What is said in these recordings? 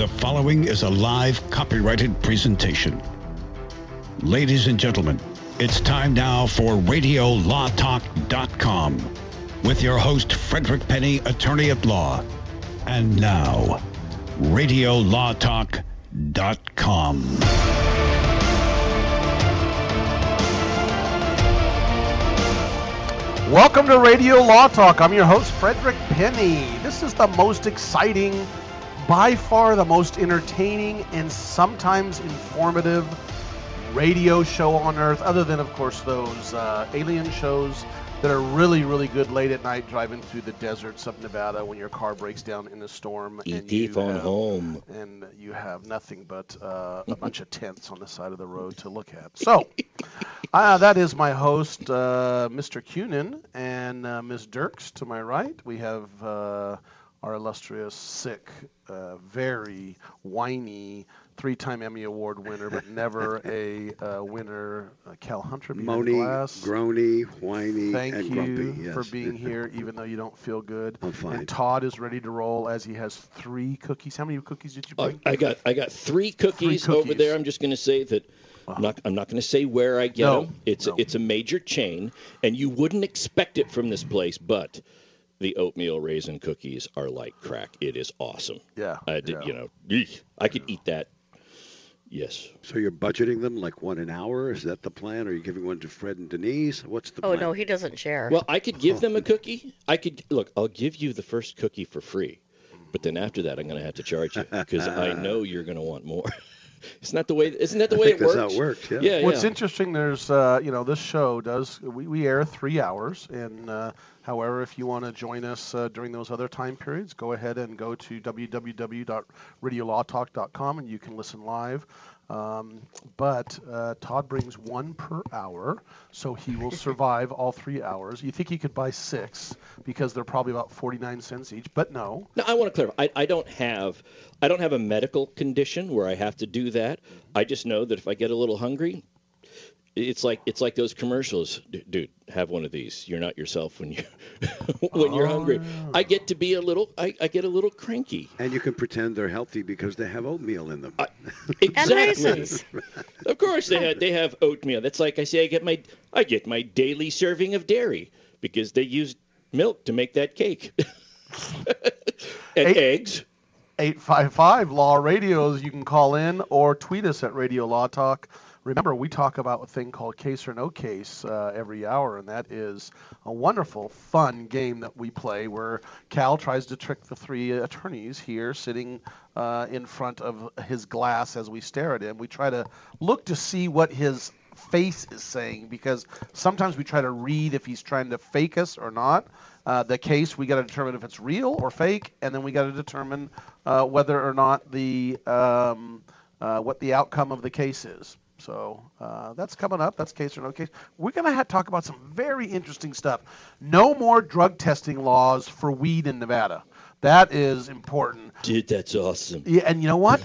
The following is a live copyrighted presentation. Ladies and gentlemen, it's time now for RadioLawTalk.com with your host, Frederick Penney, attorney at law. And now, RadioLawTalk.com. Welcome to Radio Law Talk. I'm your host, Frederick Penney. This is the most exciting, by far the most entertaining, and sometimes informative radio show on earth, other than, of course, those alien shows that are really, really good late at night driving through the deserts of Nevada when your car breaks down in a storm. E.T. phone home. And you have nothing but a bunch of tents on the side of the road to look at. So that is my host, Mr. Kunin, and Ms. Dirks to my right. We have our illustrious, sick, very whiny, three-time Emmy Award winner, but never a winner, Cal Hunter. Moaning, groany, whiny, and grumpy. Thank you for being here, even though you don't feel good. I'm fine. And Todd is ready to roll as he has three cookies. How many cookies did you bring? I got three cookies over there. I'm just going to say that. I'm not going to say where I get them. It's a major chain, and you wouldn't expect it from this place, but the oatmeal raisin cookies are like crack. It is awesome. Yeah. I could eat that. Yes. So you're budgeting them like one an hour? Is that the plan? Are you giving one to Fred and Denise? What's the plan? Oh, no, he doesn't share. Well, I could give them a cookie. I'll give you the first cookie for free. But then after that, I'm going to have to charge you because I know you're going to want more. Isn't that the way it works? That's how it works, yeah. What's interesting, there's, this show does, we air 3 hours, and however, if you want to join us during those other time periods, go ahead and go to www.radiolawtalk.com, and you can listen live. But Todd brings one per hour, so he will survive all 3 hours. You think he could buy six because they're probably about 49 cents each, but no. No, I want to clarify. I don't have a medical condition where I have to do that. I just know that if I get a little hungry, it's like those commercials, dude. Have one of these. You're not yourself when you you're hungry. Yeah. I get to be I get a little cranky. And you can pretend they're healthy because they have oatmeal in them. Exactly. And raisins. Of course they have oatmeal. That's like I say. I get my daily serving of dairy because they use milk to make that cake. And eggs. 855 Law Radios. You can call in or tweet us at Radio Law Talk. Remember, we talk about a thing called Case or No Case every hour, and that is a wonderful, fun game that we play where Cal tries to trick the three attorneys here sitting in front of his glass as we stare at him. We try to look to see what his face is saying because sometimes we try to read if he's trying to fake us or not. The case, we got to determine if it's real or fake, and then we got to determine whether or not the what the outcome of the case is. So that's coming up. That's Case or No Case. We're going to talk about some very interesting stuff. No more drug testing laws for weed in Nevada. That is important. Dude, that's awesome. Yeah, and you know what?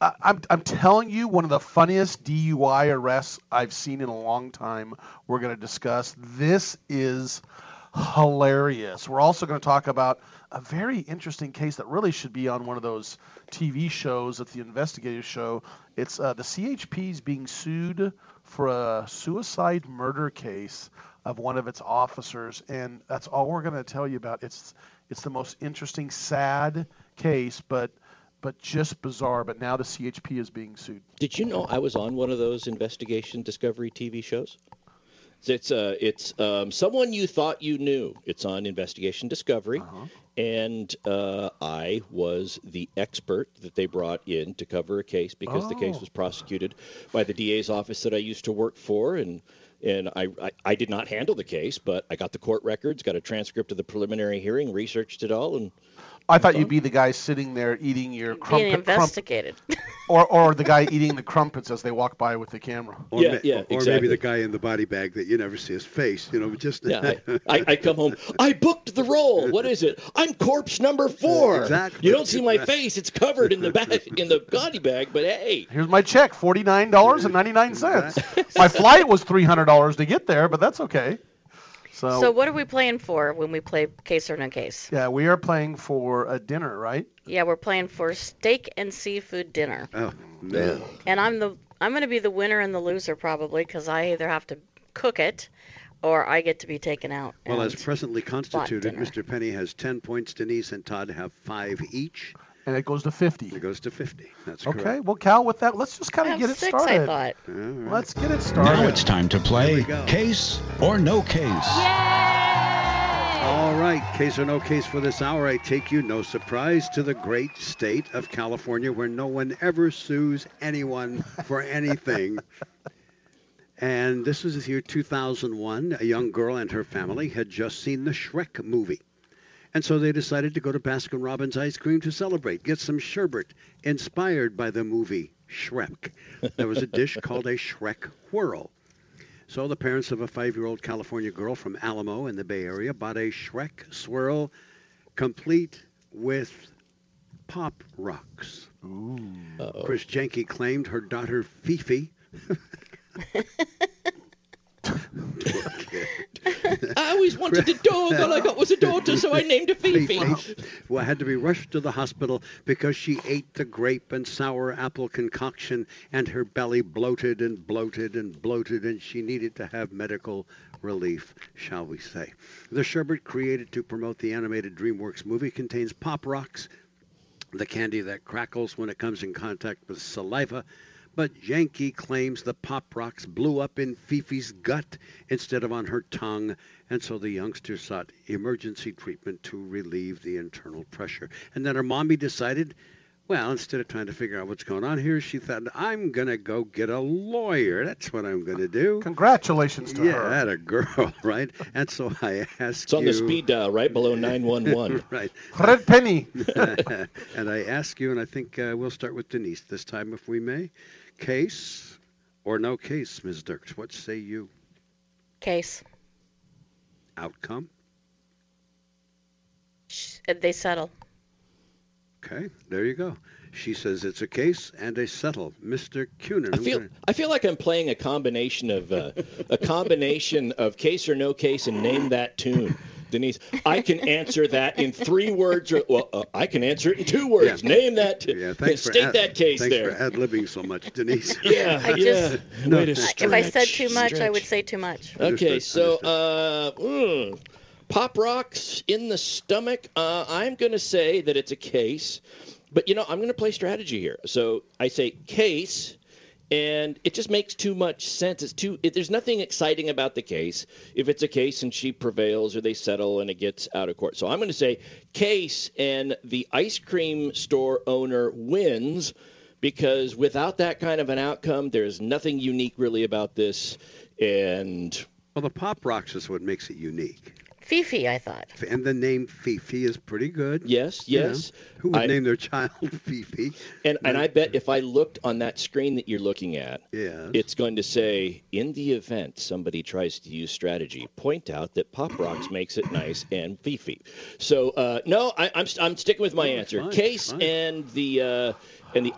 I'm telling you, one of the funniest DUI arrests I've seen in a long time we're going to discuss. This is hilarious. We're also going to talk about a very interesting case that really should be on one of those TV shows at the investigative show. It's the CHP's being sued for a suicide murder case of one of its officers, and that's all we're going to tell you about. It's the most interesting, sad case, but just bizarre. But now the CHP is being sued. Did you know I was on one of those Investigation Discovery TV shows? It's Someone You Thought You Knew. It's on Investigation Discovery, and I was the expert that they brought in to cover a case because the case was prosecuted by the DA's office that I used to work for, and I did not handle the case, but I got the court records, got a transcript of the preliminary hearing, researched it all, and I thought you'd be the guy sitting there eating your crumpet. Being investigated. Or the guy eating the crumpets as they walk by with the camera. Or maybe the guy in the body bag that you never see his face. I come home. I booked the role. What is it? I'm corpse number 4. Exactly. You don't see my face. It's covered in the body bag. But hey, here's my check: $49.99. My flight was $300 to get there, but that's okay. So what are we playing for when we play Case or No Case? Yeah, we are playing for a dinner, right? Yeah, we're playing for steak and seafood dinner. Oh, man. And I'm going to be the winner and the loser probably, because I either have to cook it or I get to be taken out. Well, as presently constituted, Mr. Penny has 10 points. Denise and Todd have 5 each. And it goes to 50. It goes to 50. That's okay, correct. Okay. Well, Cal, with that, let's just kind of get it started. I thought. Right. Let's get it started. Now it's time to play Case or No Case. Yay! All right. Case or No Case for this hour. I take you, no surprise, to the great state of California, where no one ever sues anyone for anything. And this was the year 2001. A young girl and her family had just seen the Shrek movie. And so they decided to go to Baskin Robbins Ice Cream to celebrate, get some sherbet inspired by the movie Shrek. There was a dish called a Shrek Whirl. So the parents of a 5-year-old California girl from Alamo in the Bay Area bought a Shrek Swirl complete with Pop Rocks. Ooh. Uh-oh. Chris Jenke claimed her daughter Fifi... I always wanted a dog. All I got was a daughter, so I named her Fifi. Well, had to be rushed to the hospital because she ate the grape and sour apple concoction, and her belly bloated and bloated and bloated, and she needed to have medical relief, shall we say. The sherbet created to promote the animated DreamWorks movie contains Pop Rocks, the candy that crackles when it comes in contact with saliva. But Jenke claims the Pop Rocks blew up in Fifi's gut instead of on her tongue, and so the youngster sought emergency treatment to relieve the internal pressure. And then her mommy decided, well, instead of trying to figure out what's going on here, she thought, I'm going to go get a lawyer. That's what I'm going to do. Congratulations to her. Yeah, that a girl, right? And so I asked you... It's on the speed dial right below 911. Right. Fred Penny. And I ask you, and I think we'll start with Denise this time, if we may. Case or no case, Ms. Dirks? What say you? Case. Outcome? They settle. Okay, there you go. She says it's a case and a settle. Mr. Kunin. I feel like I'm playing a combination of Case or No Case and Name That Tune. Denise, I can answer that in 3 words. I can answer it in 2 words. Yeah. Name that. Yeah, thanks for ad-libbing so much, Denise. Yeah, No, if I said too much, I would say too much. Okay, so Pop Rocks in the stomach. I'm going to say that it's a case, but, I'm going to play strategy here. So I say case. And it just makes too much sense. There's nothing exciting about the case if it's a case and she prevails or they settle and it gets out of court. So I'm going to say case and the ice cream store owner wins, because without that kind of an outcome, there's nothing unique really about this. And well, the Pop Rocks is what makes it unique. Fifi, I thought. And the name Fifi is pretty good. Yes. Yeah. Who would name their child Fifi? And I bet if I looked on that screen that you're looking at, It's going to say, in the event somebody tries to use strategy, point out that Pop Rocks makes it nice and Fifi. So, I'm sticking with my answer. Fine, Case fine. And the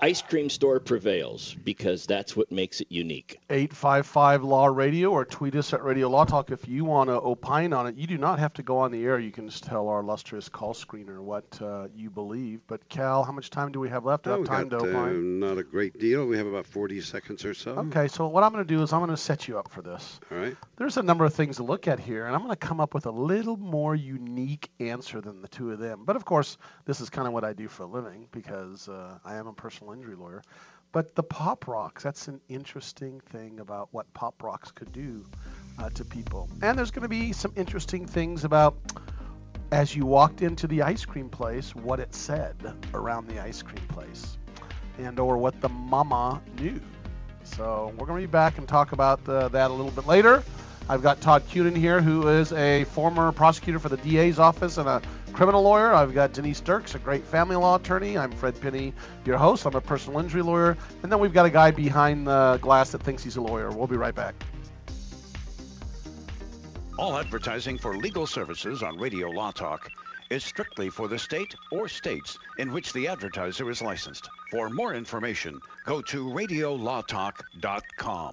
ice cream store prevails, because that's what makes it unique. 855 Law Radio, or tweet us at Radio Law Talk if you want to opine on it. You do not have to go on the air. You can just tell our lustrous call screener what you believe. But Cal, how much time do we have left? We got time to opine. Not a great deal. We have about 40 seconds or so. Okay, so what I'm going to do is I'm going to set you up for this. All right. There's a number of things to look at here, and I'm going to come up with a little more unique answer than the two of them. But of course, this is kind of what I do for a living, because I am a personal injury lawyer. But the Pop Rocks, that's an interesting thing about what Pop Rocks could do to people. And there's going to be some interesting things about, as you walked into the ice cream place, what it said around the ice cream place, and or what the mama knew. So we're going to be back and talk about that a little bit later. I've got Todd Kunin here, who is a former prosecutor for the DA's office and a criminal lawyer. I've got Denise Dirks, a great family law attorney. I'm Fred Penny, your host. I'm a personal injury lawyer. And then we've got a guy behind the glass that thinks he's a lawyer. We'll be right back. All advertising for legal services on Radio Law Talk is strictly for the state or states in which the advertiser is licensed. For more information, go to RadioLawTalk.com.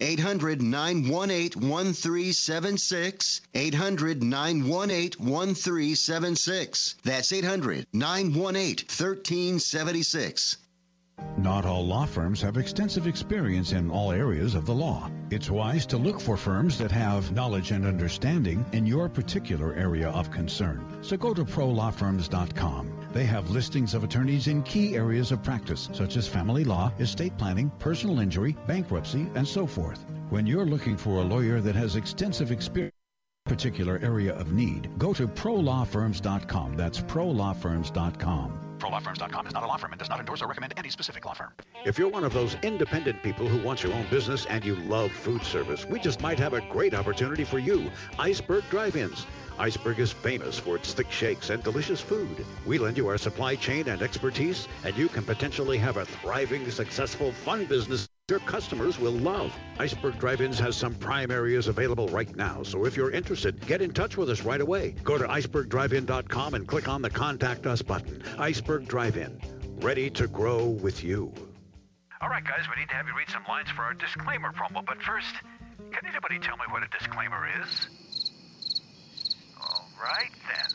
800-918-1376, 800-918-1376. That's 800-918-1376. Not all law firms have extensive experience in all areas of the law. It's wise to look for firms that have knowledge and understanding in your particular area of concern. So go to prolawfirms.com. They have listings of attorneys in key areas of practice, such as family law, estate planning, personal injury, bankruptcy, and so forth. When you're looking for a lawyer that has extensive experience in a particular area of need, go to prolawfirms.com. That's prolawfirms.com. ProLawFirms.com is not a law firm and does not endorse or recommend any specific law firm. If you're one of those independent people who wants your own business and you love food service, we just might have a great opportunity for you. Iceberg Drive-Ins. Iceberg is famous for its thick shakes and delicious food. We lend you our supply chain and expertise, and you can potentially have a thriving, successful, fun business your customers will love. Iceberg Drive-Ins has some prime areas available right now, so if you're interested, get in touch with us right away. Go to icebergdrivein.com and click on the Contact Us button. Iceberg Drive-In, ready to grow with you. All right, guys, we need to have you read some lines for our disclaimer promo, but first, can anybody tell me what a disclaimer is? Right then.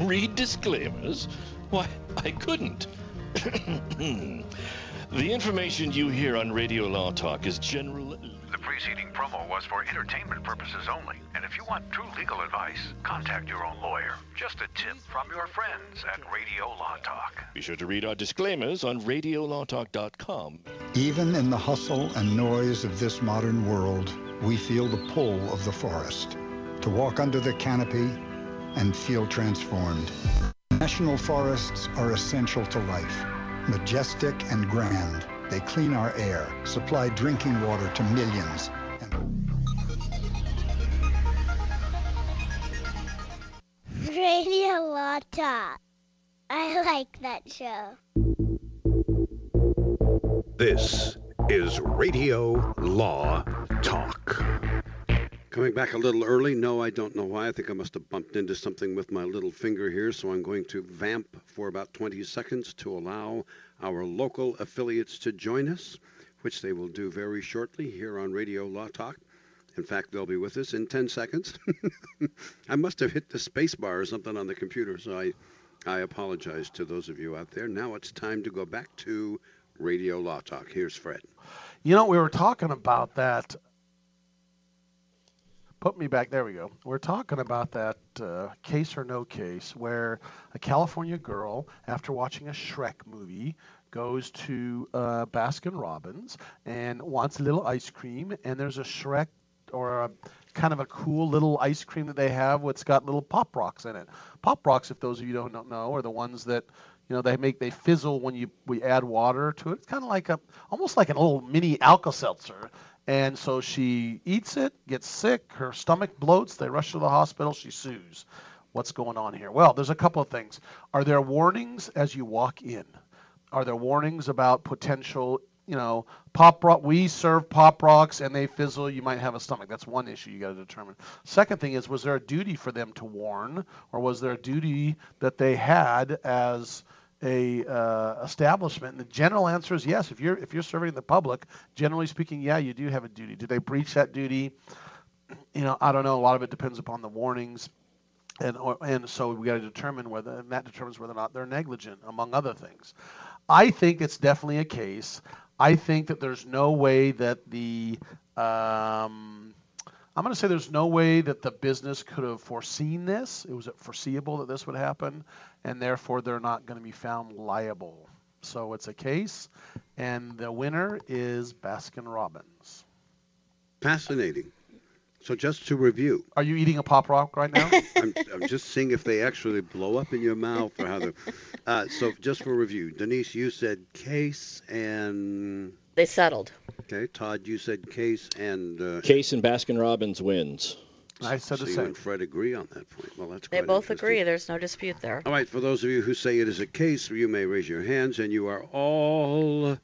Read disclaimers? Why, I couldn't. The information you hear on Radio Law Talk is general. The preceding promo was for entertainment purposes only. And if you want true legal advice, contact your own lawyer. Just a tip from your friends at Radio Law Talk. Be sure to read our disclaimers on RadioLawTalk.com. Even in the hustle and noise of this modern world, we feel the pull of the forest. To walk under the canopy and feel transformed. National forests are essential to life, majestic and grand. They clean our air, supply drinking water to millions. Radio Law Talk. I like that show. This is Radio Law Talk. Coming back a little early. No, I don't know why. I think I must have bumped into something with my little finger here, so I'm going to vamp for about 20 seconds to allow our local affiliates to join us, which they will do very shortly here on Radio Law Talk. In fact, they'll be with us in 10 seconds. I must have hit the space bar or something on the computer, so I apologize to those of you out there. Now it's time to go back to Radio Law Talk. Here's Fred. You know, we were talking about that. Put me back. There we go. We're talking about that case or no case where a California girl, after watching a Shrek movie, goes to Baskin Robbins and wants a little ice cream. And there's a Shrek or a kind of a cool little ice cream that they have what's got little Pop Rocks in it. Pop Rocks, if those of you don't know, are the ones that, you know, they fizzle when we add water to it. It's kind of like almost like an old mini Alka-Seltzer. And so she eats it, gets sick, her stomach bloats, they rush to the hospital, she sues. What's going on here? Well, there's a couple of things. Are there warnings as you walk in? Are there warnings about potential, you know, Pop Rock? We serve Pop Rocks and they fizzle, you might have a stomach. That's one issue you got to determine. Second thing is, was there a duty for them to warn, or was there a duty that they had as an establishment? And the general answer is yes. If you're serving the public, generally speaking, yeah, you do have a duty. Do they breach that duty? You know, I don't know. A lot of it depends upon the warnings. And so we got to determine whether, and that determines whether or not they're negligent, among other things. I think it's definitely a case. I think that there's no way that the, I'm going to say there's no way that the business could have foreseen this. It was foreseeable that this would happen, and therefore they're not going to be found liable. So it's a case, and the winner is Baskin Robbins. Fascinating. So just to review. Are you eating a Pop Rock right now? I'm just seeing if they actually blow up in your mouth or how they're... so just for review, Denise, you said case and... They settled. Okay, Todd, you said case and... Case and Baskin-Robbins wins. I said the same. So you and Fred agree on that point. Well, that's quite interesting. They both agree. There's no dispute there. All right, for those of you who say it is a case, you may raise your hands, and you are all... Dun,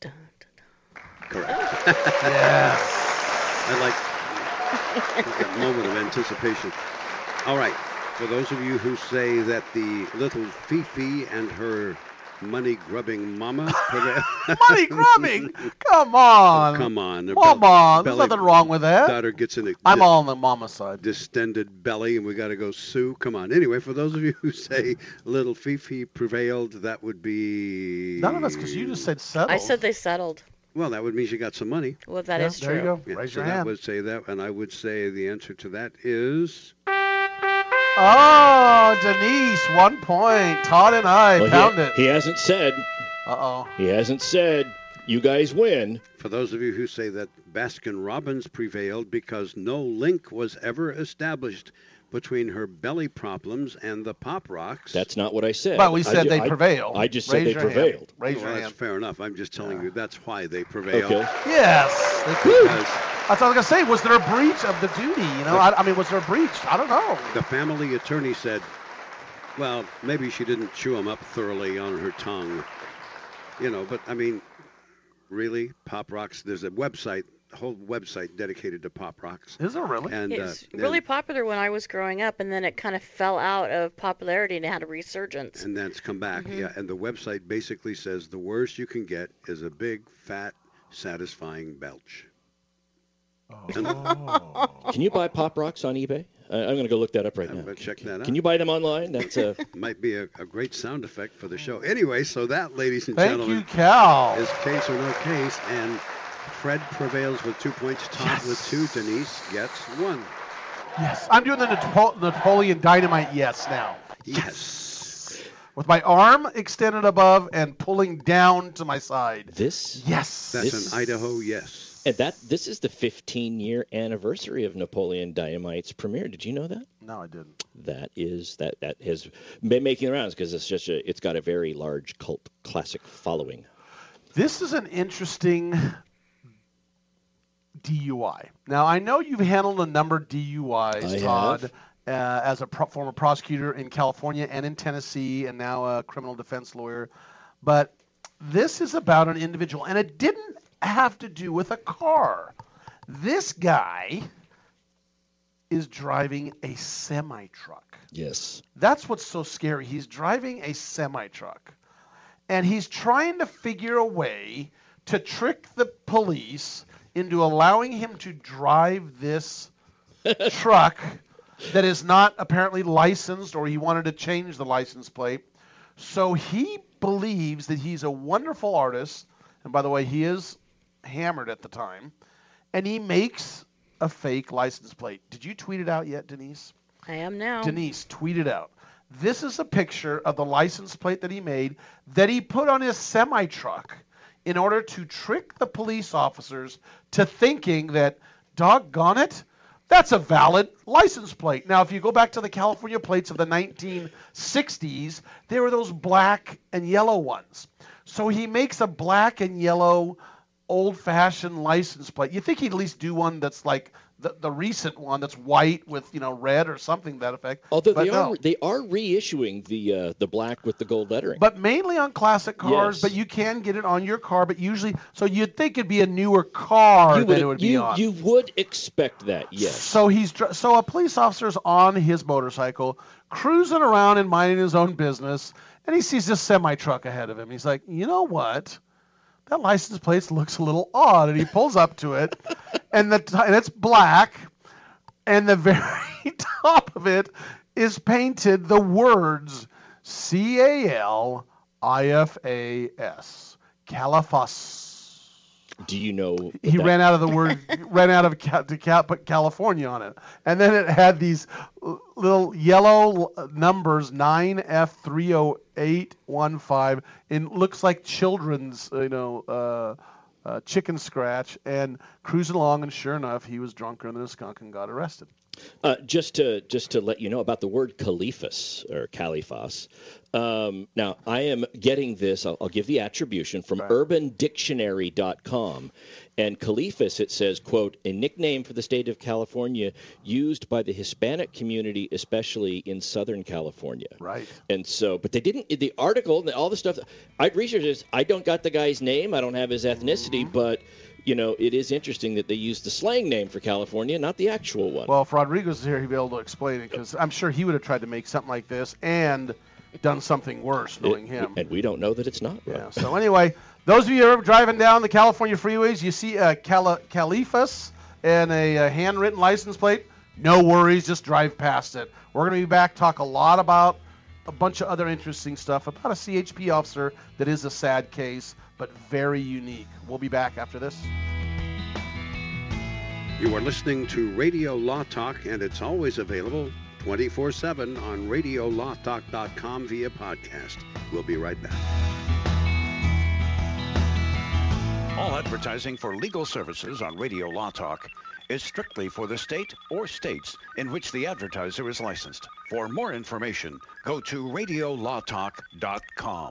dun, dun. Correct. Yes. I like... that moment of anticipation. All right. For those of you who say that the little Fifi and her money-grubbing mama... Money-grubbing? Come on. Oh, come on. Come on. There's nothing wrong with that. Daughter gets in a... I'm all on the mama side. ...distended belly, and we got to go sue. Come on. Anyway, for those of you who say little Fifi prevailed, that would be... None of us, because you just said settled. I said they settled. Well, that would mean she got some money. Well, that is true. There you go. Yeah, raise your hand. I would say that, and I would say the answer to that is... Oh, Denise, 1 point. Todd and I found it. He hasn't said. Uh-oh. He hasn't said, you guys win. For those of you who say that Baskin-Robbins prevailed because no link was ever established between her belly problems and the Pop Rocks. That's not what I said. But we said they prevailed. I just said they prevailed. Raise your hand. That's fair enough. I'm just telling you that's why they prevailed. Okay. Yes. That's all I was going to say. Was there a breach of the duty? You know, I mean, was there a breach? I don't know. The family attorney said, well, maybe she didn't chew them up thoroughly on her tongue. You know, but I mean, really, Pop Rocks, there's a website. Whole website dedicated to Pop Rocks. Is it really? And, it's really popular when I was growing up, and then it kind of fell out of popularity and had a resurgence. And then it's come back, yeah. And the website basically says the worst you can get is a big, fat, satisfying belch. Oh. Can you buy Pop Rocks on eBay? I'm going to go look that up right now. But check that out. Can you buy them online? That's might be a great sound effect for the show. Anyway, so that, ladies and gentlemen, thank you, Cal. Is case or no case, and... Fred prevails with 2 points, Todd with two, Denise gets one. Yes, I'm doing the Napoleon Dynamite now. Yes. With my arm extended above and pulling down to my side. This? Yes. That's an Idaho yes. And this is the 15-year anniversary of Napoleon Dynamite's premiere. Did you know that? No, I didn't. That has been making the rounds because it's got a very large cult classic following. This is an interesting... DUI. Now, I know you've handled a number of DUIs, Todd, as a former prosecutor in California and in Tennessee, and now a criminal defense lawyer. But this is about an individual, and it didn't have to do with a car. This guy is driving a semi-truck. Yes. That's what's so scary. He's driving a semi-truck, and he's trying to figure a way to trick the police into allowing him to drive this truck that is not apparently licensed, or he wanted to change the license plate. So he believes that he's a wonderful artist, and by the way, he is hammered at the time, and he makes a fake license plate. Did you tweet it out yet, Denise? I am now. Denise, tweet it out. This is a picture of the license plate that he made that he put on his semi-truck in order to trick the police officers to thinking that, doggone it, that's a valid license plate. Now, if you go back to the California plates of the 1960s, there were those black and yellow ones. So he makes a black and yellow old-fashioned license plate. You think he'd at least do one that's like the recent one that's white with, you know, red or something to that effect. Although they are reissuing the black with the gold lettering. But mainly on classic cars, yes. But you can get it on your car, but usually, so you'd think it'd be a newer car that it would be on. You would expect that, yes. So so a police officer's on his motorcycle, cruising around and minding his own business, And he sees this semi-truck ahead of him. He's like, you know what? That license plate looks a little odd. And he pulls up to it, and it's black, and the very top of it is painted the words CALIFAS, Califas. Do you know? He ran out of the word, put California on it. And then it had these little yellow numbers, 9F30815, and it looks like children's, chicken scratch, and cruising along, and sure enough, he was drunker than a skunk and got arrested. Just to let you know about the word Califas or Califas. Now, I am getting this. I'll give the attribution from UrbanDictionary.com. And Califas, it says, quote, a nickname for the state of California used by the Hispanic community, especially in Southern California. Right. And so, but they didn't, the article, all the stuff, I'd researched this. I don't got the guy's name. I don't have his ethnicity, but... You know, it is interesting that they used the slang name for California, not the actual one. Well, if Rodriguez is here, he'd be able to explain it, because I'm sure he would have tried to make something like this and done something worse, knowing him. And we don't know that it's not. Right. Yeah. So anyway, those of you who are driving down the California freeways, you see a Califas and a handwritten license plate. No worries, just drive past it. We're going to be back, talk a lot about a bunch of other interesting stuff about a CHP officer that is a sad case, but very unique. We'll be back after this. You are listening to Radio Law Talk, and it's always available 24/7 on RadioLawTalk.com via podcast. We'll be right back. All advertising for legal services on Radio Law Talk is strictly for the state or states in which the advertiser is licensed. For more information, go to RadioLawTalk.com.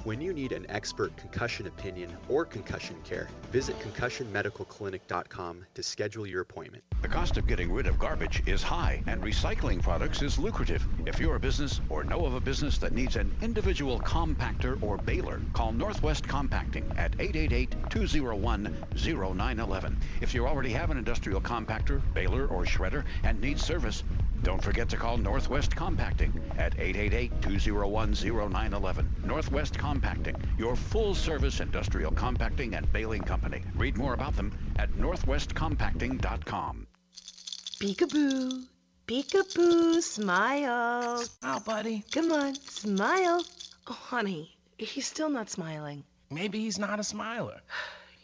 When you need an expert concussion opinion or concussion care, visit concussionmedicalclinic.com to schedule your appointment. The cost of getting rid of garbage is high, and recycling products is lucrative. If you're a business or know of a business that needs an individual compactor or baler, call Northwest Compacting at 888-201-0911. If you already have an industrial compactor, baler, or shredder and need service, don't forget to call Northwest Compacting at 888-201-0911. Northwest Compacting, your full-service industrial compacting and baling company. Read more about them at northwestcompacting.com. Peekaboo, peekaboo, smile. Smile, buddy. Come on, smile. Oh, honey, he's still not smiling. Maybe he's not a smiler.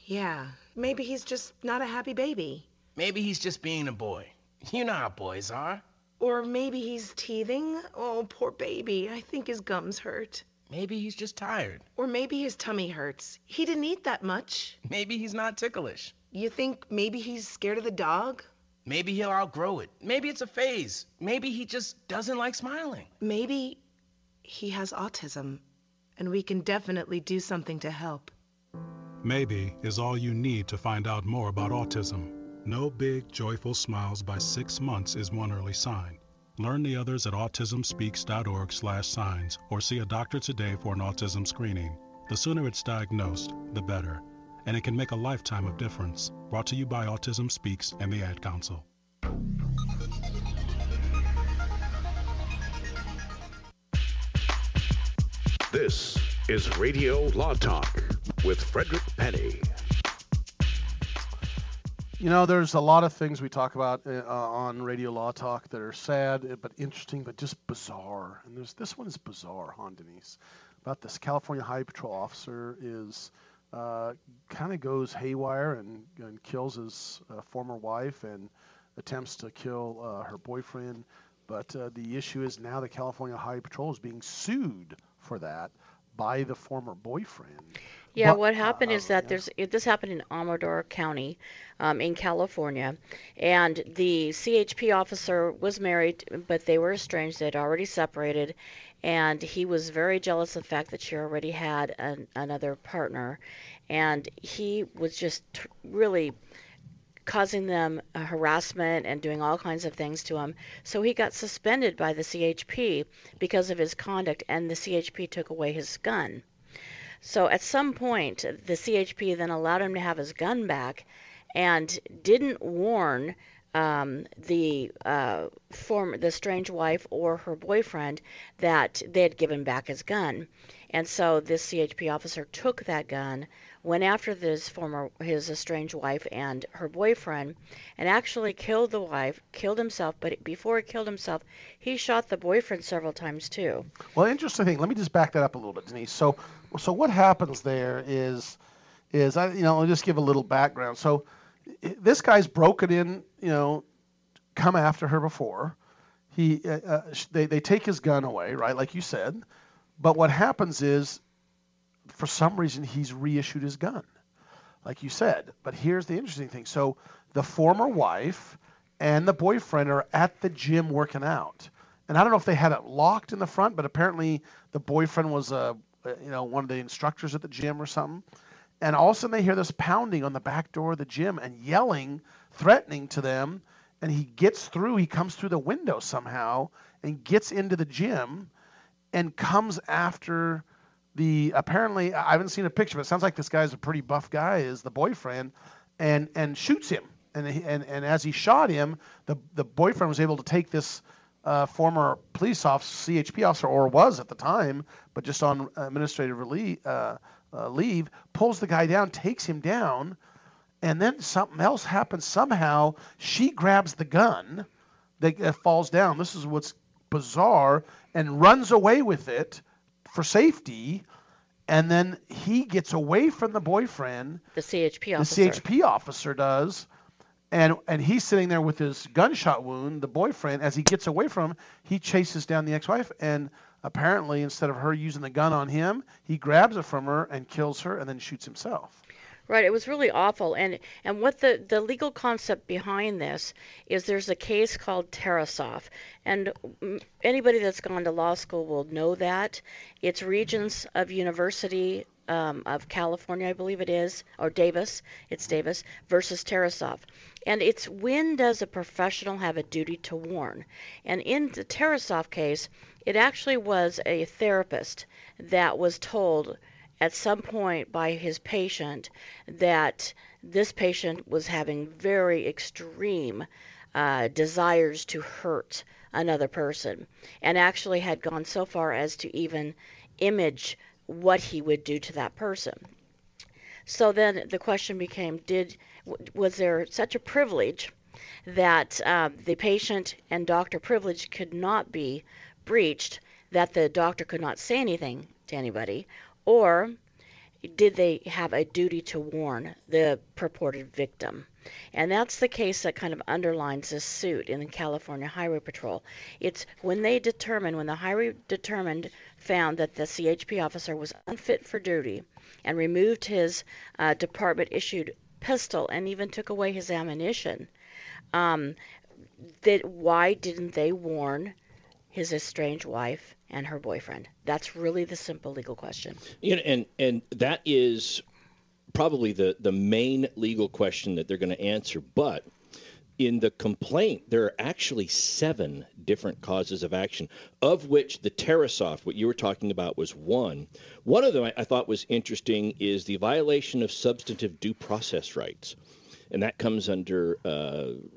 Yeah, maybe he's just not a happy baby. Maybe he's just being a boy. You know how boys are. Or maybe he's teething. Oh, poor baby. I think his gums hurt. Maybe he's just tired. Or maybe his tummy hurts. He didn't eat that much. Maybe he's not ticklish. You think maybe he's scared of the dog? Maybe he'll outgrow it. Maybe it's a phase. Maybe he just doesn't like smiling. Maybe he has autism, and we can definitely do something to help. Maybe is all you need to find out more about autism. No big, joyful smiles by 6 months is one early sign. Learn the others at autismspeaks.org/signs or see a doctor today for an autism screening. The sooner it's diagnosed, the better. And it can make a lifetime of difference. Brought to you by Autism Speaks and the Ad Council. This is Radio Law Talk with Frederick Penney. You know, there's a lot of things we talk about on Radio Law Talk that are sad, but interesting, but just bizarre. And this one is bizarre, huh, Denise? About this California Highway Patrol officer is kind of goes haywire and kills his former wife and attempts to kill her boyfriend. But the issue is now the California Highway Patrol is being sued for that by the former boyfriend. Yeah, what happened is that this happened in Amador County in California, and the CHP officer was married, but they were estranged. They had already separated, and he was very jealous of the fact that she already had another partner, and he was just really causing them harassment and doing all kinds of things to him. So he got suspended by the CHP because of his conduct, and the CHP took away his gun. So at some point, the CHP then allowed him to have his gun back and didn't warn the estranged wife or her boyfriend that they had given back his gun. And so this CHP officer took that gun, went after his estranged wife and her boyfriend, and actually killed the wife, killed himself. But before he killed himself, he shot the boyfriend several times too. Well, interesting thing. Let me just back that up a little bit, Denise. So what happens there is I'll just give a little background. So this guy's broken in, come after her before. They take his gun away, right, like you said. But what happens is, for some reason, he's reissued his gun, like you said. But here's the interesting thing. So the former wife and the boyfriend are at the gym working out. And I don't know if they had it locked in the front, but apparently the boyfriend was one of the instructors at the gym or something. And all of a sudden they hear this pounding on the back door of the gym and yelling, threatening to them. And he gets through. He comes through the window somehow and gets into the gym and comes after apparently, I haven't seen a picture, but it sounds like this guy's a pretty buff guy, is the boyfriend, and shoots him. And as he shot him, the boyfriend was able to take this former police officer, CHP officer, or was at the time, but just on administrative leave, pulls the guy down, takes him down, and then something else happens. Somehow she grabs the gun that falls down. This is what's bizarre, and runs away with it for safety, And then he gets away from the boyfriend. The CHP officer. The CHP officer does. And he's sitting there with his gunshot wound, the boyfriend. As he gets away from him, he chases down the ex-wife. And apparently, instead of her using the gun on him, he grabs it from her and kills her and then shoots himself. Right. It was really awful. And what the legal concept behind this is, there's a case called Tarasoff. And anybody that's gone to law school will know that. It's Regents of University of California, I believe it is, or Davis. It's Davis versus Tarasoff. And it's, when does a professional have a duty to warn? And in the Tarasoff case, it actually was a therapist that was told at some point by his patient that this patient was having very extreme desires to hurt another person, and actually had gone so far as to even image what he would do to that person. So then the question became, was there such a privilege that the patient and doctor privilege could not be breached, that the doctor could not say anything to anybody? Or did they have a duty to warn the purported victim? And that's the case that kind of underlines this suit in the California Highway Patrol. It's when the highway determined, found that the CHP officer was unfit for duty and removed his department-issued pistol and even took away his ammunition, that why didn't they warn his estranged wife and her boyfriend? That's really the simple legal question. You know, and that is probably the main legal question that they're going to answer. But in the complaint, there are actually 7 different causes of action, of which the Tarasoff, what you were talking about, was one. One of them I thought was interesting is the violation of substantive due process rights. And that comes under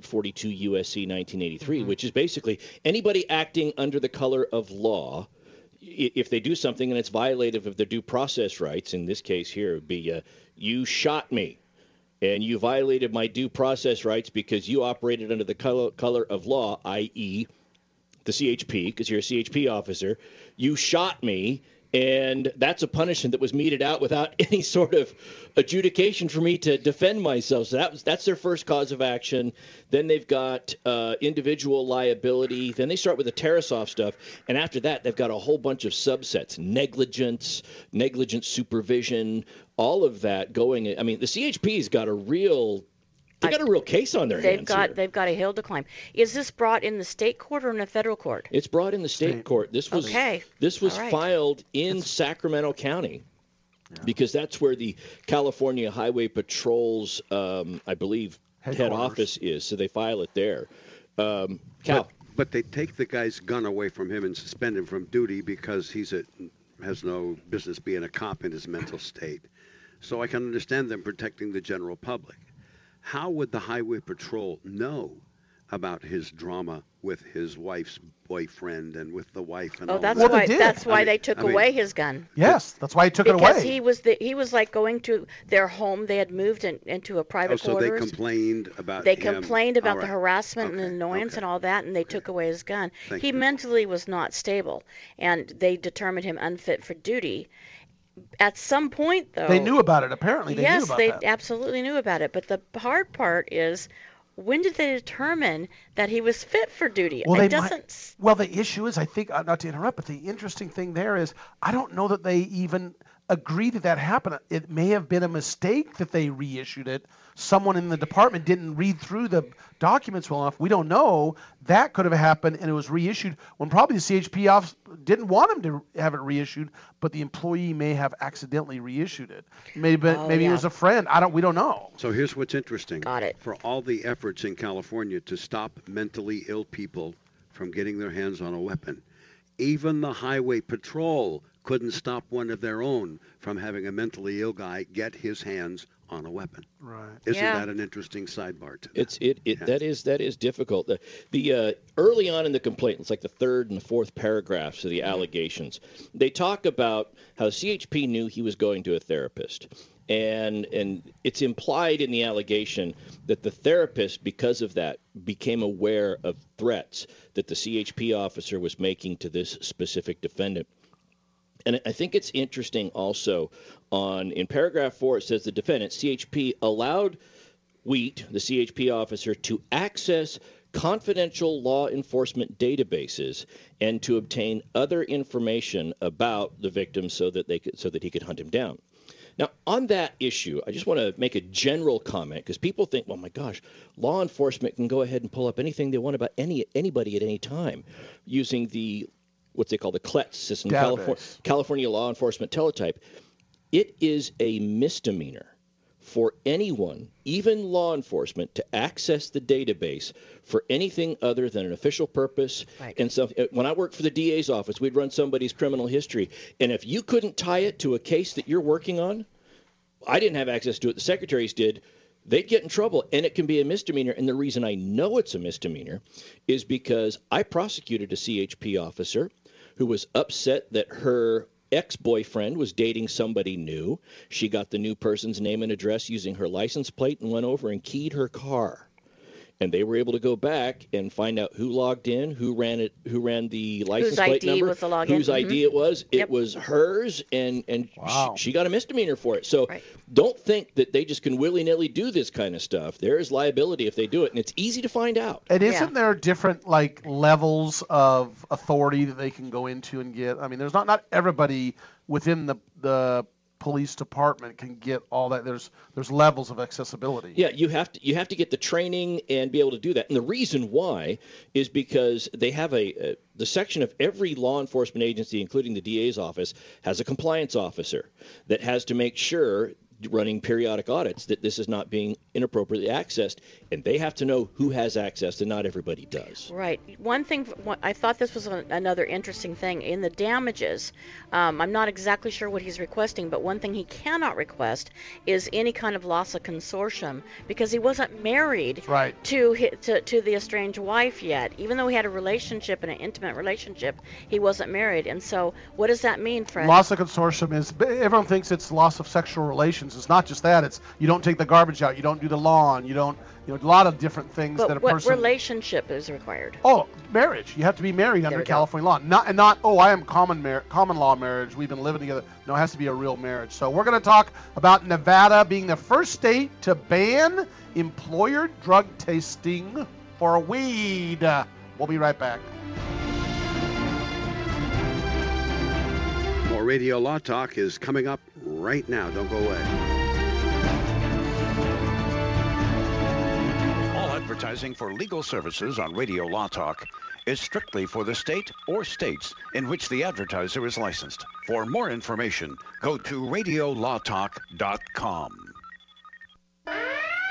42 U.S.C. 1983, which is basically anybody acting under the color of law, if they do something and it's violative of their due process rights. In this case here, it would be you shot me and you violated my due process rights because you operated under the color of law, i.e. the CHP, because you're a CHP officer. You shot me. And that's a punishment that was meted out without any sort of adjudication for me to defend myself. So that's their first cause of action. Then they've got individual liability. Then they start with the Tarasoff stuff. And after that, they've got a whole bunch of subsets, negligence, negligent supervision, all of that going. I mean, the CHP's got a real... They've got a real case on their hands here. They've got a hill to climb. Is this brought in the state court or in the federal court? It's brought in the state court. This was right. Filed in Sacramento County because that's where the California Highway Patrol's, I believe, head office is. So they file it there. Cal. But they take the guy's gun away from him and suspend him from duty because has no business being a cop in his mental state. So I can understand them protecting the general public. How would the Highway Patrol know about his drama with his wife's boyfriend and with the wife? And that's why they took away his gun. Yes, that's why he took it away. Because he was like going to their home. They had moved into a private quarters. So they complained about the harassment and annoyance and all that, and they took away his gun. He mentally was not stable, and they determined him unfit for duty. At some point, though... They knew about it, apparently. They absolutely knew about it. But the hard part is, when did they determine that he was fit for duty? The issue is, I think, not to interrupt, but the interesting thing there is, I don't know that they even agree that happened. It may have been a mistake that they reissued it. Someone in the department didn't read through the documents well enough. We don't know. That could have happened, and it was reissued when probably the CHP office didn't want him to have it reissued, but the employee may have accidentally reissued it. Maybe it was a friend. We don't know. So here's what's interesting. Got it. For all the efforts in California to stop mentally ill people from getting their hands on a weapon, even the Highway Patrol couldn't stop one of their own from having a mentally ill guy get his hands on a weapon. Right. Isn't that an interesting sidebar to that? That is difficult. The early on in the complaint, it's like the third and the fourth paragraphs of the allegations. They talk about how CHP knew he was going to a therapist. And it's implied in the allegation that the therapist, because of that, became aware of threats that the CHP officer was making to this specific defendant. And I think it's interesting also in paragraph 4, it says the defendant, CHP, allowed Wheat, the CHP officer, to access confidential law enforcement databases and to obtain other information about the victim so that he could hunt him down. Now, on that issue, I just want to make a general comment because people think, well, my gosh, law enforcement can go ahead and pull up anything they want about anybody at any time using the what they call the CLETS system, California Law Enforcement Teletype. It is a misdemeanor for anyone, even law enforcement, to access the database for anything other than an official purpose. Right. And so when I worked for the DA's office, we'd run somebody's criminal history. And if you couldn't tie it to a case that you're working on, I didn't have access to it. The secretaries did. They'd get in trouble, and it can be a misdemeanor. And the reason I know it's a misdemeanor is because I prosecuted a CHP officer who was upset that her ex-boyfriend was dating somebody new. She got the new person's name and address using her license plate and went over and keyed her car. And they were able to go back and find out who logged in, who ran the license plate number, whose ID it was. Yep. It was hers, and she got a misdemeanor for it. So Don't think that they just can willy-nilly do this kind of stuff. There is liability if they do it, and it's easy to find out. And isn't there different levels of authority that they can go into and get? I mean, there's not everybody within the police department can get all that. There's levels of accessibility. Yeah, you have to get the training and be able to do that. And the reason why is because they have the section of every law enforcement agency, including the DA's office, has a compliance officer that has to make sure, running periodic audits, that this is not being inappropriately accessed, and they have to know who has access, and not everybody does. Right. One thing, I thought this was another interesting thing. In the damages, I'm not exactly sure what he's requesting, but one thing he cannot request is any kind of loss of consortium, because he wasn't married to the estranged wife yet. Even though he had a relationship, and an intimate relationship, he wasn't married. And so what does that mean, Fred? Loss of consortium is, everyone thinks it's loss of sexual relations. It's not just that. It's you don't take the garbage out, you don't do the lawn, you don't, a lot of different things that a person. But what relationship is required? Oh, marriage. You have to be married under California law. I am common law marriage. We've been living together. No, it has to be a real marriage. So we're going to talk about Nevada being the first state to ban employer drug testing for weed. We'll be right back. More Radio Law Talk is coming up right now. Don't go away. All advertising for legal services on Radio Law Talk is strictly for the state or states in which the advertiser is licensed. For more information, go to RadioLawTalk.com.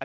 I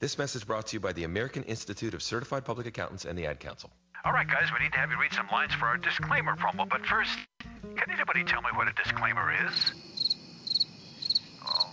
This message brought to you by the American Institute of Certified Public Accountants and the Ad Council. All right, guys, we need to have you read some lines for our disclaimer promo, but first, can anybody tell me what a disclaimer is? All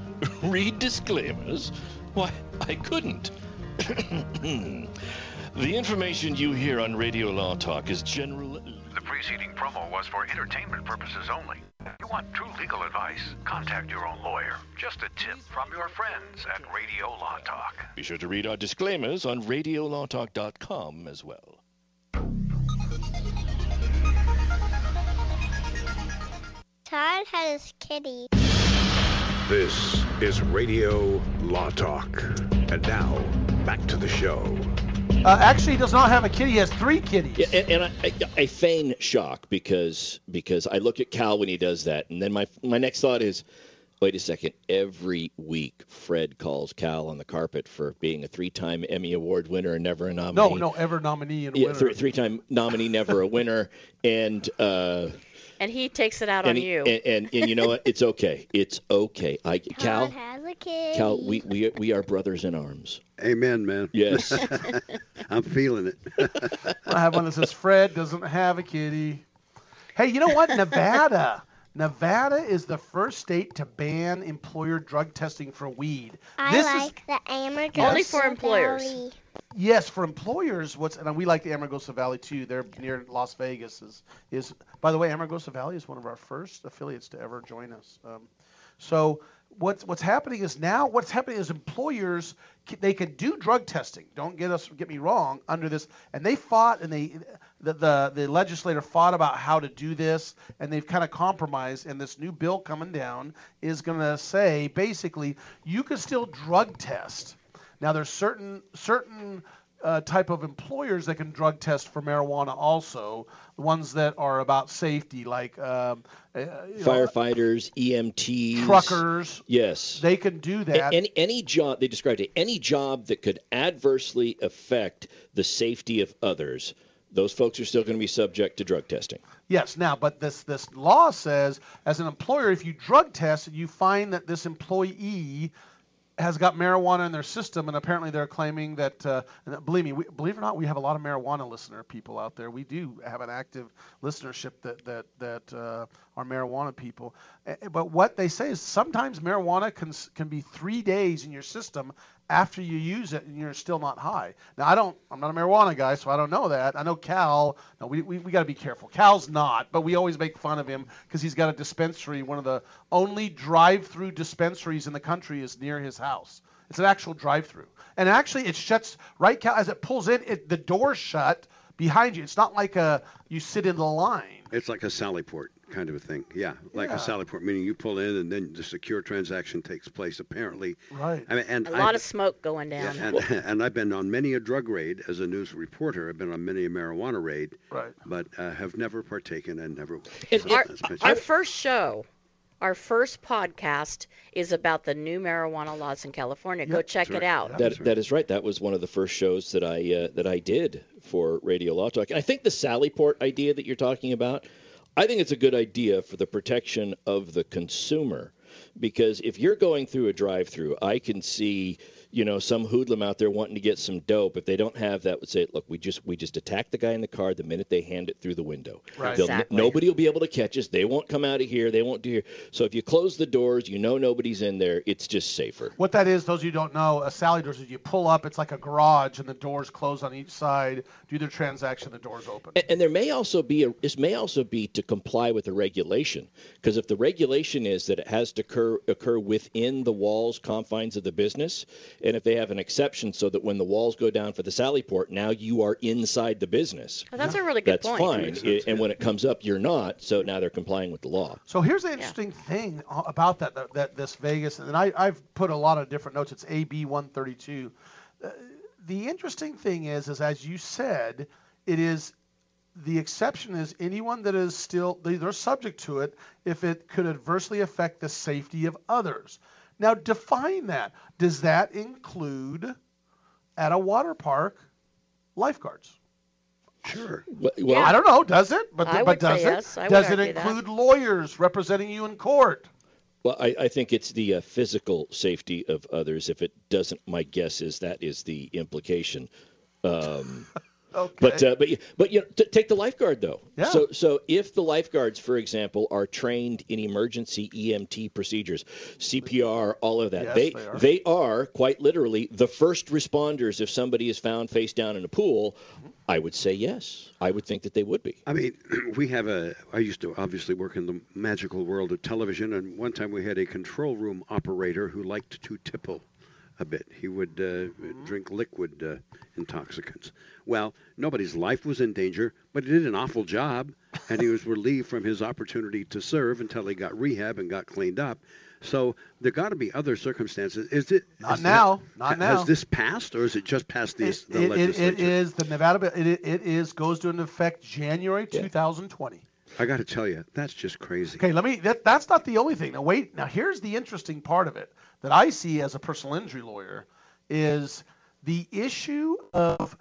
Read disclaimers? Why, I couldn't. The information you hear on Radio Law Talk is general. The preceding promo was for entertainment purposes only. If you want true legal advice, contact your own lawyer. Just a tip from your friends at Radio Law Talk. Be sure to read our disclaimers on RadioLawTalk.com as well. Todd had his kitty. This is Radio Law Talk. And now, back to the show. Actually, he does not have a kitty. He has 3 kitties. Yeah, and I feign shock because I look at Cal when he does that. And then my next thought is, wait a second. Every week, Fred calls Cal on the carpet for being a 3-time Emmy Award winner and never a nominee. No, ever nominee and winner. 3-time nominee, never a winner. And he takes it out on you. And you know what? It's okay. It's okay. Cal has a kid. Cal, we are brothers in arms. Amen, man. Yes. I'm feeling it. I have one that says, Fred doesn't have a kitty. Hey, you know what? Nevada is the first state to ban employer drug testing for weed. The Amargosa Valley. Only for employers. Yes, for employers. And we like the Amargosa Valley, too. They're near Las Vegas. By the way, Amargosa Valley is one of our first affiliates to ever join us. So what's happening is employers, they can do drug testing. Don't get me wrong under this. And they fought and the legislator fought about how to do this, and they've kind of compromised. And this new bill coming down is going to say basically you can still drug test. Now there's certain type of employers that can drug test for marijuana also, the ones that are about safety, like firefighters, EMTs, truckers. Yes, they can do that. Any job, they described it, any job that could adversely affect the safety of others, those folks are still going to be subject to drug testing. Yes. Now, but this law says, as an employer, if you drug test and you find that this employee has got marijuana in their system, and apparently they're claiming that, believe it or not, we have a lot of marijuana listener people out there. We do have an active listenership that are marijuana people. But what they say is sometimes marijuana can be 3 days in your system after you use it, and you're still not high. Now, I'm not a marijuana guy, so I don't know that. I know Cal. No, we got to be careful. Cal's not, but we always make fun of him because he's got a dispensary. One of the only drive-through dispensaries in the country is near his house. It's an actual drive-through, and actually, it shuts right, Cal, as it pulls in. The door shut behind you. It's not like you sit in the line. It's like a sallyport kind of a thing. Yeah, a sallyport, meaning you pull in and then the secure transaction takes place, apparently. Right. I mean, and a lot of smoke going down. Yeah, and I've been on many a drug raid as a news reporter. I've been on many a marijuana raid, right? But have never partaken and never will. Our first show... Our first podcast is about the new marijuana laws in California. Yep, go check it out. That is right. That was one of the first shows that I did for Radio Law Talk. And I think the Sallyport idea that you're talking about, I think it's a good idea for the protection of the consumer. Because if you're going through a drive-through, I can see, some hoodlum out there wanting to get some dope. If they don't have that, would say, look, we just attack the guy in the car the minute they hand it through the window. Right. Exactly. Nobody will be able to catch us. They won't come out of here. They won't do here. So if you close the doors, nobody's in there. It's just safer. What that is, those of you who don't know, a Sally doors is you pull up. It's like a garage, and the doors close on each side. Do their transaction, the doors open. And there may also be this may also be to comply with a regulation, because if the regulation is that it has to occur within the confines of the business. And if they have an exception so that when the walls go down for the Sallyport, now you are inside the business. Oh, that's a really good point. That's fine. And when it comes up, you're not. So now they're complying with the law. So here's the interesting thing about that this Vegas, and I've put a lot of different notes. It's AB 132. The interesting thing is as you said, it is the exception is anyone that is still they're subject to it if it could adversely affect the safety of others. Now, define that. Does that include, at a water park, lifeguards? Sure. Well, I don't know. Does it? But does it? Yes. Does it include lawyers representing you in court? Well, I think it's the physical safety of others. If it doesn't, my guess is that is the implication. Okay. But take the lifeguard though. Yeah. So if the lifeguards, for example, are trained in emergency EMT procedures, CPR, all of that, yes, they are quite literally the first responders if somebody is found face down in a pool. Mm-hmm. I would say yes. I would think that they would be. I mean, I used to obviously work in the magical world of television, and one time we had a control room operator who liked to tipple a bit. He would drink liquid intoxicants. Well, nobody's life was in danger, but he did an awful job, and he was relieved from his opportunity to serve until he got rehab and got cleaned up. So there got to be other circumstances. Not now. Has this passed, or is it just passed the legislature? It is the Nevada. It goes to effect January 2020. I got to tell you, that's just crazy. Okay, that's not the only thing. Now wait. Now here's the interesting part of it that I see as a personal injury lawyer is the issue of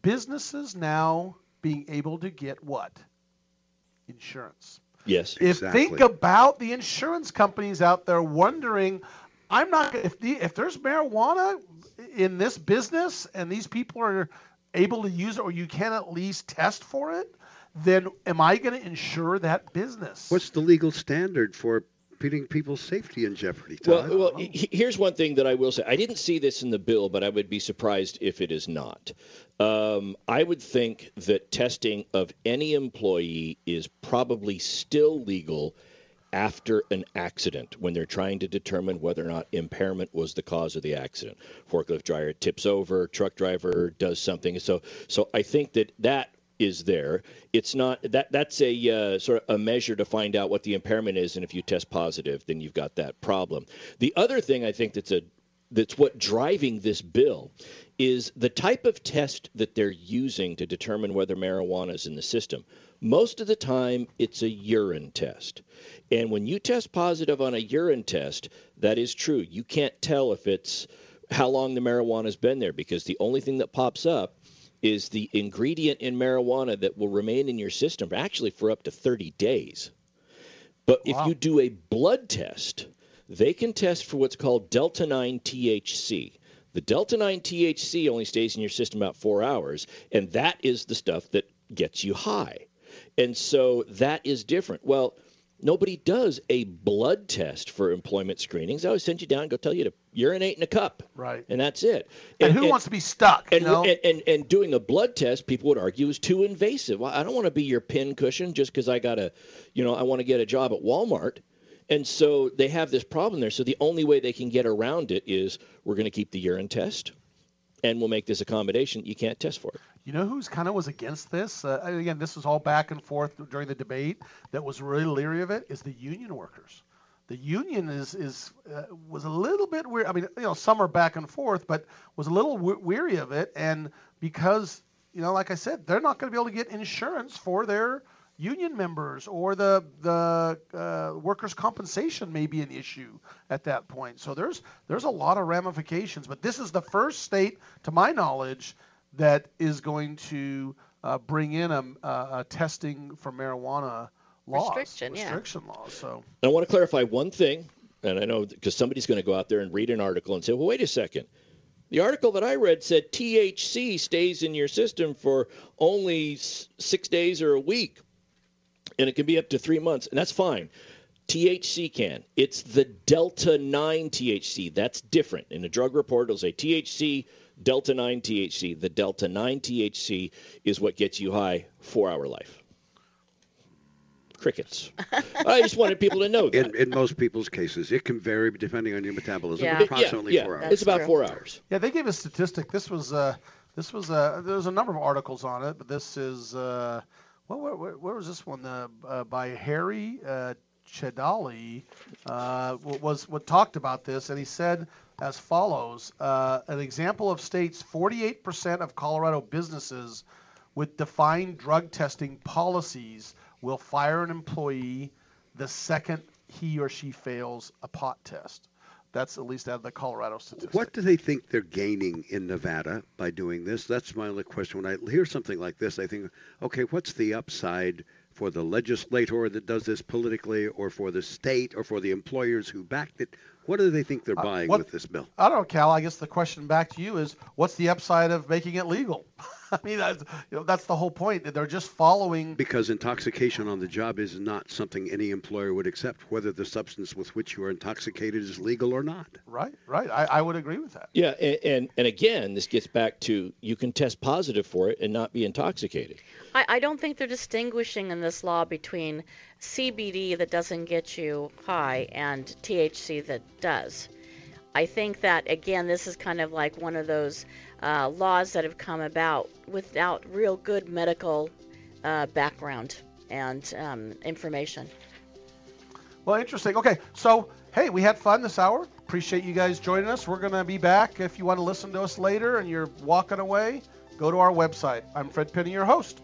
businesses now being able to get what? Insurance. Yes, exactly. Think about the insurance companies out there wondering, if there's marijuana in this business and these people are able to use it or you can at least test for it, then am I going to insure that business? What's the legal standard for putting people's safety in jeopardy, Todd? Well, here's one thing that I will say. I didn't see this in the bill, but I would be surprised if it is not. I would think that testing of any employee is probably still legal after an accident when they're trying to determine whether or not impairment was the cause of the accident. Forklift driver tips over, truck driver does something. So I think that is there. It's not that's a sort of a measure to find out what the impairment is, and if you test positive, then you've got that problem. The other thing I think that's what driving this bill is the type of test that they're using to determine whether marijuana is in the system. Most of the time, it's a urine test. And when you test positive on a urine test, that is true. You can't tell if it's how long the marijuana's been there, because the only thing that pops up is the ingredient in marijuana that will remain in your system actually for up to 30 days. But if you do a blood test, they can test for what's called Delta-9-THC. The Delta-9-THC only stays in your system about 4 hours, and that is the stuff that gets you high. And so that is different. Well, nobody does a blood test for employment screenings. They always send you down and go tell you to urinate in a cup. Right. And that's it. And who wants to be stuck? And doing a blood test, people would argue, is too invasive. Well, I don't want to be your pincushion just because I got I want to get a job at Walmart. And so they have this problem there. So the only way they can get around it is we're going to keep the urine test. and we'll make this accommodation, you can't test for it. You know who's kind of was against this? Again, this was all back and forth during the debate. That was really leery of it is the union workers. The union was a little bit weird. I mean, you know, some are back and forth, but was a little weary of it. And because, you know, like I said, they're not going to be able to get insurance for their union members, or the workers' compensation may be an issue at that point. So there's a lot of ramifications. But this is the first state, to my knowledge, that is going to bring in a testing for marijuana laws, restriction laws. So I want to clarify one thing, and I know because somebody's going to go out there and read an article and say, well, wait a second. The article that I read said THC stays in your system for only 6 days or a week. And it can be up to 3 months, and that's fine. THC can. It's the Delta-9-THC. That's different. In the drug report, it'll say THC, Delta-9-THC. The Delta-9-THC is what gets you high for our life. Crickets. I just wanted people to know that. In most people's cases, it can vary depending on your metabolism. Yeah. Approximately 4 hours. It's about 4 hours. Yeah, they gave a statistic. This was there was a number of articles on it, but this is well, where was this one? By Harry Chidali what talked about this, and he said as follows: an example of states, 48% of Colorado businesses with defined drug testing policies will fire an employee the second he or she fails a pot test. That's at least out of the Colorado statistics. What do they think they're gaining in Nevada by doing this? That's my only question. When I hear something like this, I think, okay, what's the upside for the legislator that does this politically, or for the state, or for the employers who backed it? What do they think they're buying with this bill? I don't know, Cal. I guess the question back to you is, what's the upside of making it legal? I mean, that's the whole point. That they're just following. Because intoxication on the job is not something any employer would accept, whether the substance with which you are intoxicated is legal or not. Right. I would agree with that. Yeah, and again, this gets back to you can test positive for it and not be intoxicated. I don't think they're distinguishing in this law between CBD that doesn't get you high and THC that does. I think that, again, this is kind of like one of those laws that have come about without real good medical background and information. Well, interesting. Okay, so, hey, we had fun this hour. Appreciate you guys joining us. We're going to be back. If you want to listen to us later and you're walking away, go to our website. I'm Fred Penny, your host.